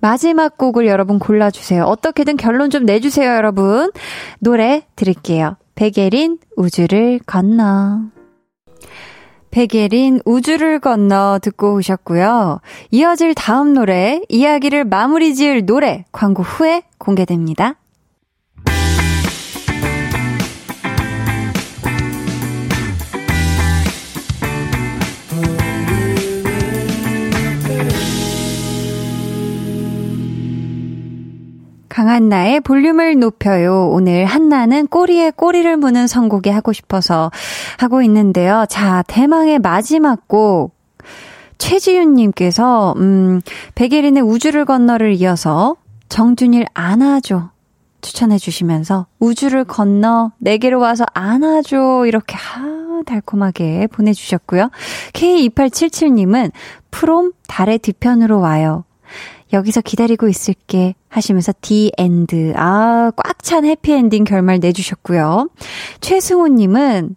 마지막 곡을 여러분 골라주세요. 어떻게든 결론 좀 내주세요, 여러분. 노래 드릴게요. 백예린 우주를 건너. 백예린 우주를 건너 듣고 오셨고요. 이어질 다음 노래, 이야기를 마무리 지을 노래, 광고 후에 공개됩니다. 강한나의 볼륨을 높여요. 오늘 한나는 꼬리에 꼬리를 무는 선곡이 하고 싶어서 하고 있는데요. 자, 대망의 마지막 곡. 최지윤님께서 음, 백예린의 우주를 건너를 이어서 정준일 안아줘 추천해 주시면서 우주를 건너 내게로 와서 안아줘 이렇게 아, 달콤하게 보내주셨고요. 케이 이팔칠칠님은 프롬 달의 뒤편으로 와요. 여기서 기다리고 있을게 하시면서 디엔드, 아, 꽉 찬 해피엔딩 결말 내주셨고요. 최승호님은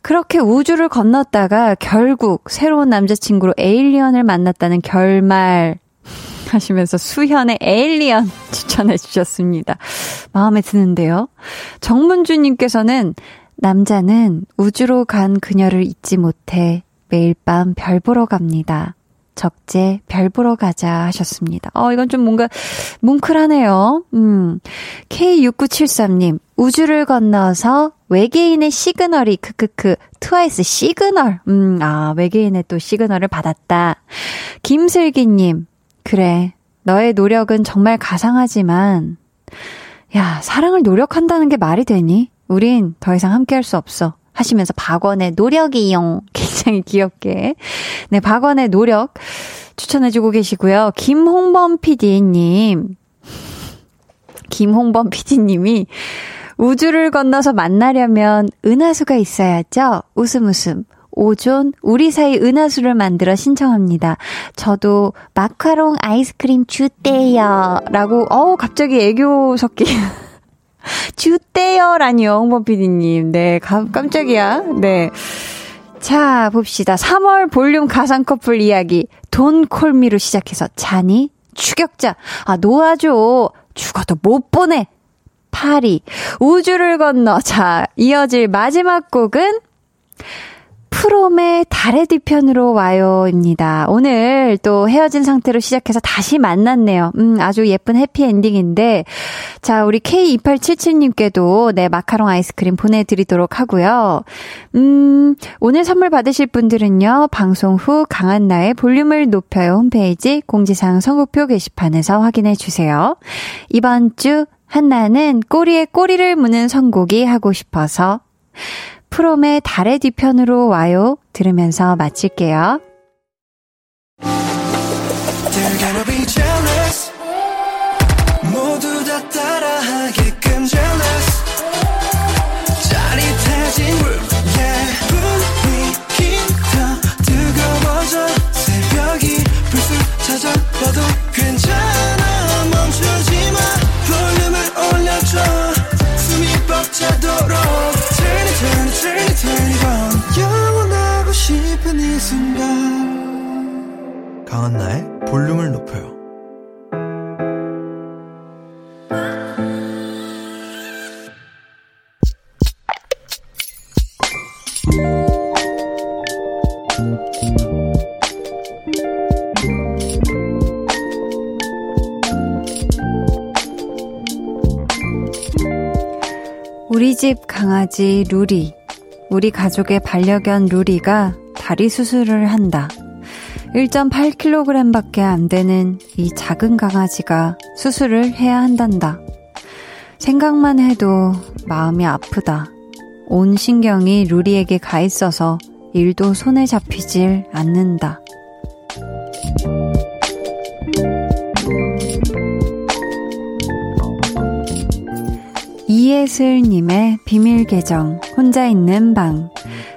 그렇게 우주를 건넜다가 결국 새로운 남자친구로 에일리언을 만났다는 결말 하시면서 수현의 에일리언 추천해 주셨습니다. 마음에 드는데요. 정문주님께서는 남자는 우주로 간 그녀를 잊지 못해 매일 밤 별 보러 갑니다. 적재 별 보러 가자 하셨습니다. 어, 이건 좀 뭔가 뭉클하네요. 음. 케이 육구칠삼님 우주를 건너서 외계인의 시그널이 크크크 트와이스 시그널. 음, 아, 외계인의 또 시그널을 받았다. 김슬기님 그래 너의 노력은 정말 가상하지만 야 사랑을 노력한다는 게 말이 되니? 우린 더 이상 함께할 수 없어. 하시면서 박원의 노력이용 굉장히 귀엽게 네 박원의 노력 추천해주고 계시고요. 김홍범 피디님 김홍범 피디님이 우주를 건너서 만나려면 은하수가 있어야죠. 웃음 웃음 오존 우리 사이 은하수를 만들어 신청합니다. 저도 마카롱 아이스크림 주대요 라고 어우 갑자기 애교 섞인 주대요라니요, 홍범 피디님. 네, 깜짝이야. 네. 자, 봅시다. 삼월 볼륨 가상 커플 이야기. Don't Call Me로 시작해서 잔이, 추격자, 아, 놓아줘. 죽어도 못 보내. 파리, 우주를 건너. 자, 이어질 마지막 곡은 프롬의 달의 뒤편으로 와요입니다. 오늘 또 헤어진 상태로 시작해서 다시 만났네요. 음, 아주 예쁜 해피엔딩인데 자, 우리 케이 이팔칠칠님께도 네, 마카롱 아이스크림 보내드리도록 하고요. 음, 오늘 선물 받으실 분들은요. 방송 후 강한나의 볼륨을 높여요 홈페이지 공지사항 선곡표 게시판에서 확인해 주세요. 이번 주 한나는 꼬리에 꼬리를 무는 선곡이 하고 싶어서 프롬의 달의 뒤편으로 와요 들으면서 마칠게요. 새벽이 불쑥 찾아와도 괜찮아 멈추지 마 강한나의 볼륨을 높여요. 우리 집 강아지 루리, 우리 가족의 반려견 루리가 다리 수술을 한다. 일 점 팔 킬로그램밖에 안 되는 이 작은 강아지가 수술을 해야 한단다. 생각만 해도 마음이 아프다. 온 신경이 루리에게 가 있어서 일도 손에 잡히질 않는다. 이예슬님의 비밀 계정 혼자 있는 방.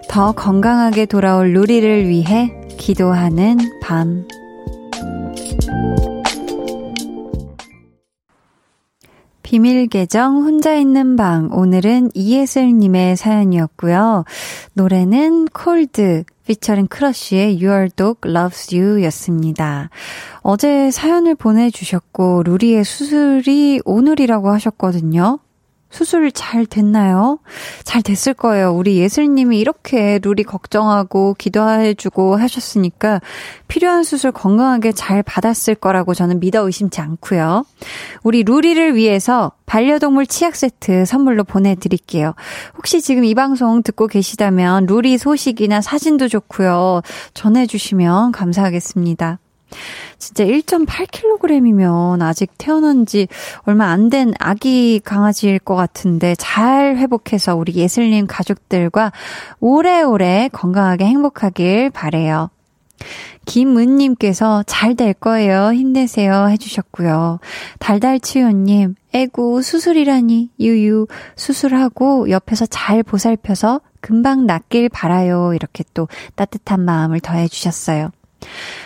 더 건강하게 돌아올 루리를 위해 기도하는 밤. 비밀 계정 혼자 있는 방, 오늘은 이예슬님의 사연이었고요. 노래는 콜드 피처링 크러쉬의 Your Dog Loves You 였습니다. 어제 사연을 보내주셨고 루리의 수술이 오늘이라고 하셨거든요. 수술 잘 됐나요? 잘 됐을 거예요. 우리 예슬님이 이렇게 루리 걱정하고 기도해주고 하셨으니까 필요한 수술 건강하게 잘 받았을 거라고 저는 믿어 의심치 않고요. 우리 루리를 위해서 반려동물 치약 세트 선물로 보내드릴게요. 혹시 지금 이 방송 듣고 계시다면 루리 소식이나 사진도 좋고요. 전해주시면 감사하겠습니다. 진짜 일 점 팔 킬로그램이면 아직 태어난 지 얼마 안 된 아기 강아지일 것 같은데 잘 회복해서 우리 예슬님 가족들과 오래오래 건강하게 행복하길 바래요. 김은님께서 잘 될 거예요. 힘내세요 해주셨고요. 달달치유님, 에구 수술이라니 유유, 수술하고 옆에서 잘 보살펴서 금방 낫길 바라요. 이렇게 또 따뜻한 마음을 더해주셨어요.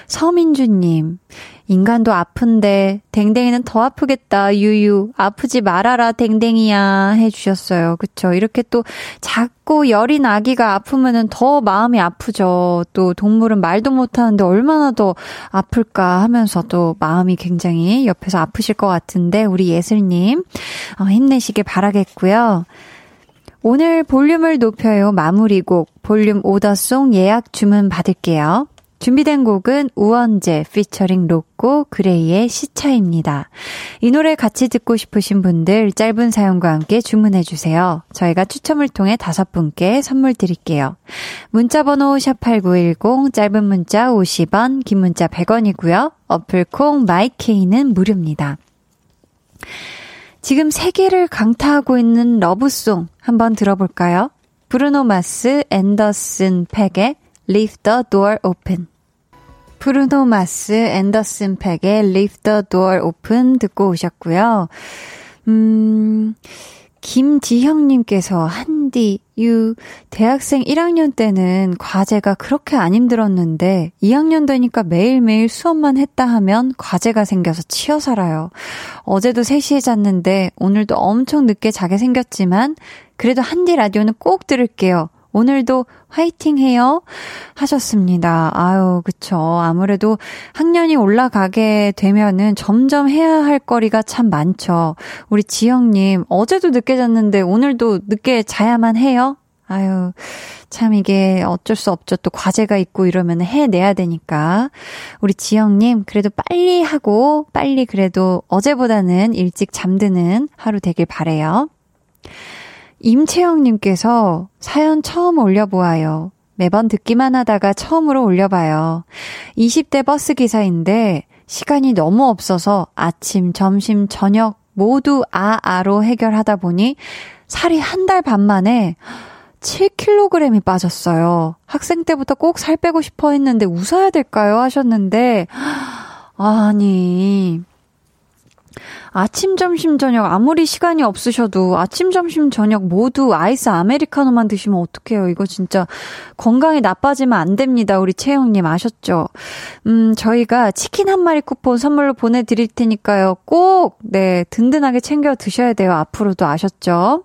서민주님, 인간도 아픈데 댕댕이는 더 아프겠다 유유, 아프지 말아라 댕댕이야 해주셨어요. 그쵸, 이렇게 또 작고 여린 아기가 아프면은 더 마음이 아프죠. 또 동물은 말도 못하는데 얼마나 더 아플까 하면서 또 마음이 굉장히 옆에서 아프실 것 같은데 우리 예슬님 어, 힘내시길 바라겠고요. 오늘 볼륨을 높여요 마무리곡 볼륨 오더송 예약 주문 받을게요. 준비된 곡은 우원재 피처링 로꼬 그레이의 시차입니다. 이 노래 같이 듣고 싶으신 분들 짧은 사연과 함께 주문해주세요. 저희가 추첨을 통해 다섯 분께 선물 드릴게요. 문자번호 샵팔구일공, 짧은 문자 오십 원, 긴 문자 백 원이고요. 어플콩 마이케이는 무료입니다. 지금 세계를 강타하고 있는 러브송 한번 들어볼까요? 브루노 마스 앤더슨 팩의 Leave the door open. 브루노 마스 앤더슨 팩의 Leave the door open 듣고 오셨고요. 음, 김지형님께서 한디 유 대학생 일 학년 때는 과제가 그렇게 안 힘들었는데 이 학년 되니까 매일매일 수업만 했다 하면 과제가 생겨서 치여 살아요. 어제도 세 시에 잤는데 오늘도 엄청 늦게 자게 생겼지만 그래도 한디 라디오는 꼭 들을게요. 오늘도 화이팅해요 하셨습니다. 아유, 그쵸. 아무래도 학년이 올라가게 되면은 점점 해야 할 거리가 참 많죠. 우리 지영님, 어제도 늦게 잤는데 오늘도 늦게 자야만 해요? 아유, 참 이게 어쩔 수 없죠. 또 과제가 있고 이러면 해내야 되니까. 우리 지영님, 그래도 빨리 하고 빨리 그래도 어제보다는 일찍 잠드는 하루 되길 바래요. 임채영님께서 사연 처음 올려보아요. 매번 듣기만 하다가 처음으로 올려봐요. 이십 대 버스기사인데 시간이 너무 없어서 아침, 점심, 저녁 모두 아아로 해결하다 보니 살이 한 달 반 만에 칠 킬로그램이 빠졌어요. 학생 때부터 꼭 살 빼고 싶어 했는데 웃어야 될까요? 하셨는데, 아니... 아침, 점심, 저녁 아무리 시간이 없으셔도 아침, 점심, 저녁 모두 아이스 아메리카노만 드시면 어떡해요. 이거 진짜 건강에 나빠지면 안 됩니다. 우리 채영님 아셨죠? 음, 저희가 치킨 한 마리 쿠폰 선물로 보내드릴 테니까요. 꼭 네, 든든하게 챙겨 드셔야 돼요. 앞으로도 아셨죠?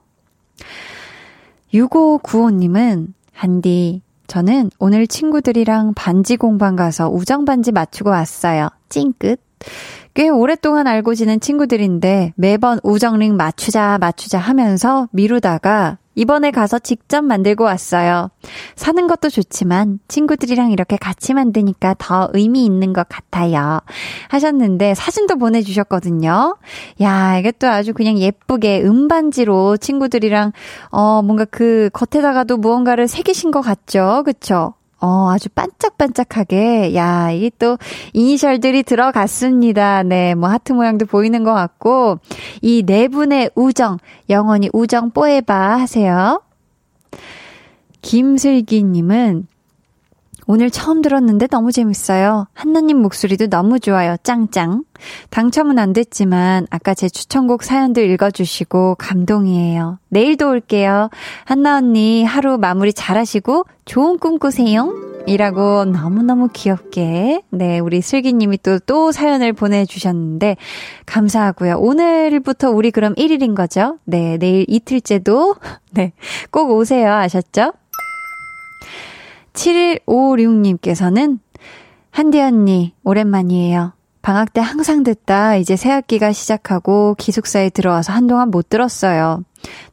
육오구오님은 한디 저는 오늘 친구들이랑 반지 공방 가서 우정반지 맞추고 왔어요. 찡끗. 꽤 오랫동안 알고 지낸 친구들인데 매번 우정링 맞추자 맞추자 하면서 미루다가 이번에 가서 직접 만들고 왔어요. 사는 것도 좋지만 친구들이랑 이렇게 같이 만드니까 더 의미 있는 것 같아요. 하셨는데 사진도 보내주셨거든요. 야, 이게 또 아주 그냥 예쁘게 은반지로 친구들이랑 어 뭔가 그 겉에다가도 무언가를 새기신 것 같죠? 그쵸? 어, 아주 반짝반짝하게. 야, 이게 또 이니셜들이 들어갔습니다. 네, 뭐 하트 모양도 보이는 것 같고. 이 네 분의 우정, 영원히 우정 뽀해봐 하세요. 김슬기님은 오늘 처음 들었는데 너무 재밌어요. 한나님 목소리도 너무 좋아요. 짱짱. 당첨은 안 됐지만 아까 제 추천곡 사연들 읽어주시고 감동이에요. 내일도 올게요. 한나 언니 하루 마무리 잘하시고 좋은 꿈 꾸세요. 이라고 너무너무 귀엽게 네 우리 슬기님이 또, 또 사연을 보내주셨는데 감사하고요. 오늘부터 우리 그럼 일 일인 거죠? 네 내일 이틀째도 네 꼭 오세요. 아셨죠? 칠일오육님께서는 한디 언니 오랜만이에요. 방학 때 항상 듣다 이제 새학기가 시작하고 기숙사에 들어와서 한동안 못 들었어요.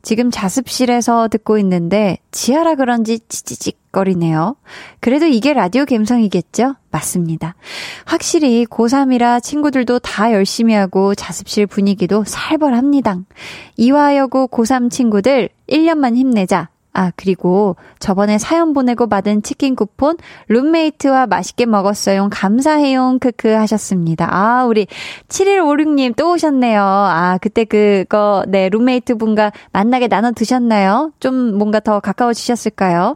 지금 자습실에서 듣고 있는데 지하라 그런지 찌찌직거리네요. 그래도 이게 라디오 감성이겠죠? 맞습니다. 확실히 고삼이라 친구들도 다 열심히 하고 자습실 분위기도 살벌합니다. 이화여고 고삼 친구들 일 년만 힘내자. 아 그리고 저번에 사연 보내고 받은 치킨 쿠폰 룸메이트와 맛있게 먹었어요. 감사해요. 크크 하셨습니다. 아 우리 칠일오육님 또 오셨네요. 아 그때 그거 네 룸메이트 분과 만나게 나눠 드셨나요? 좀 뭔가 더 가까워지셨을까요?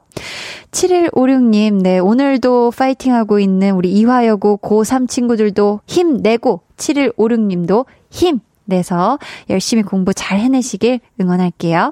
칠일오육님 네 오늘도 파이팅하고 있는 우리 이화여고 고삼 친구들도 힘내고 칠일오육님도 힘내서 열심히 공부 잘 해내시길 응원할게요.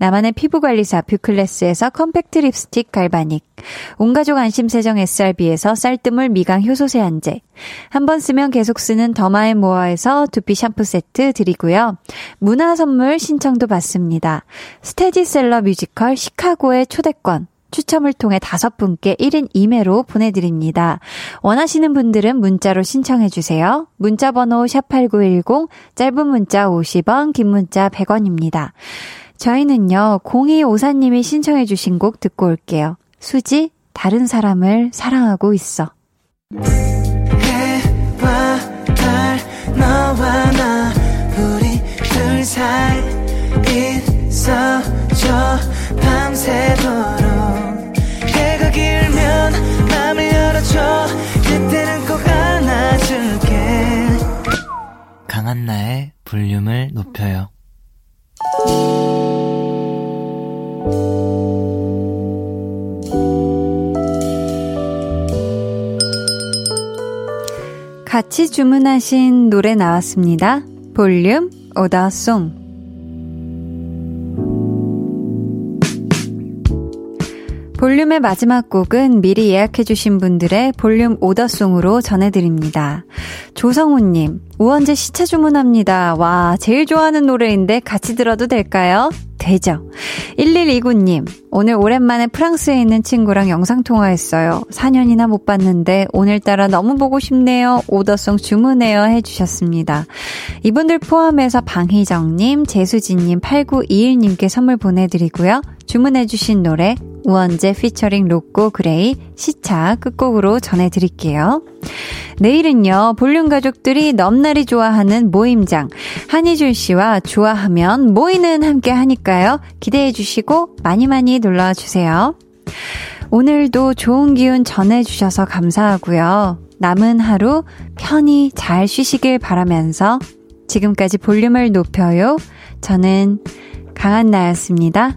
나만의 피부관리사 뷰클래스에서 컴팩트 립스틱 갈바닉, 온가족 안심세정 에스알비에서 쌀뜨물 미강 효소 세안제, 한번 쓰면 계속 쓰는 더마앤모아에서 두피 샴푸 세트 드리고요. 문화 선물 신청도 받습니다. 스테디셀러 뮤지컬 시카고의 초대권 추첨을 통해 다섯 분께 일 인 이 매로 보내드립니다. 원하시는 분들은 문자로 신청해주세요. 문자번호 샵팔구일공, 짧은 문자 오십 원, 긴 문자 백 원입니다. 저희는요, 공이오사님이 신청해 주신 곡 듣고 올게요. 수지, 다른 사람을 사랑하고 있어. 해와 달, 너와 나, 우리 둘 사이 있어줘, 밤새도록. 해가 길면 마음을 열어줘, 그때는 꼭 안아줄게. 강한나의 볼륨을 높여요. 같이 주문하신 노래 나왔습니다. 볼륨 오더송. 볼륨의 마지막 곡은 미리 예약해주신 분들의 볼륨 오더송으로 전해드립니다. 조성우님, 우원재 시차 주문합니다. 와, 제일 좋아하는 노래인데 같이 들어도 될까요? 되죠. 일일이구님, 오늘 오랜만에 프랑스에 있는 친구랑 영상통화했어요. 사 년이나 못 봤는데 오늘따라 너무 보고 싶네요. 오더송 주문해요 해주셨습니다. 이분들 포함해서 방희정님, 재수진님, 팔구이일님께 선물 보내드리고요. 주문해주신 노래 우원재 피처링 로꼬 그레이 시차 끝곡으로 전해드릴게요. 내일은요. 볼륨 가족들이 넘날이 좋아하는 모임장 한희준 씨와 좋아하면 모이는 함께 하니까요. 기대해 주시고 많이 많이 놀러와 주세요. 오늘도 좋은 기운 전해주셔서 감사하고요. 남은 하루 편히 잘 쉬시길 바라면서 지금까지 볼륨을 높여요. 저는 강한나였습니다.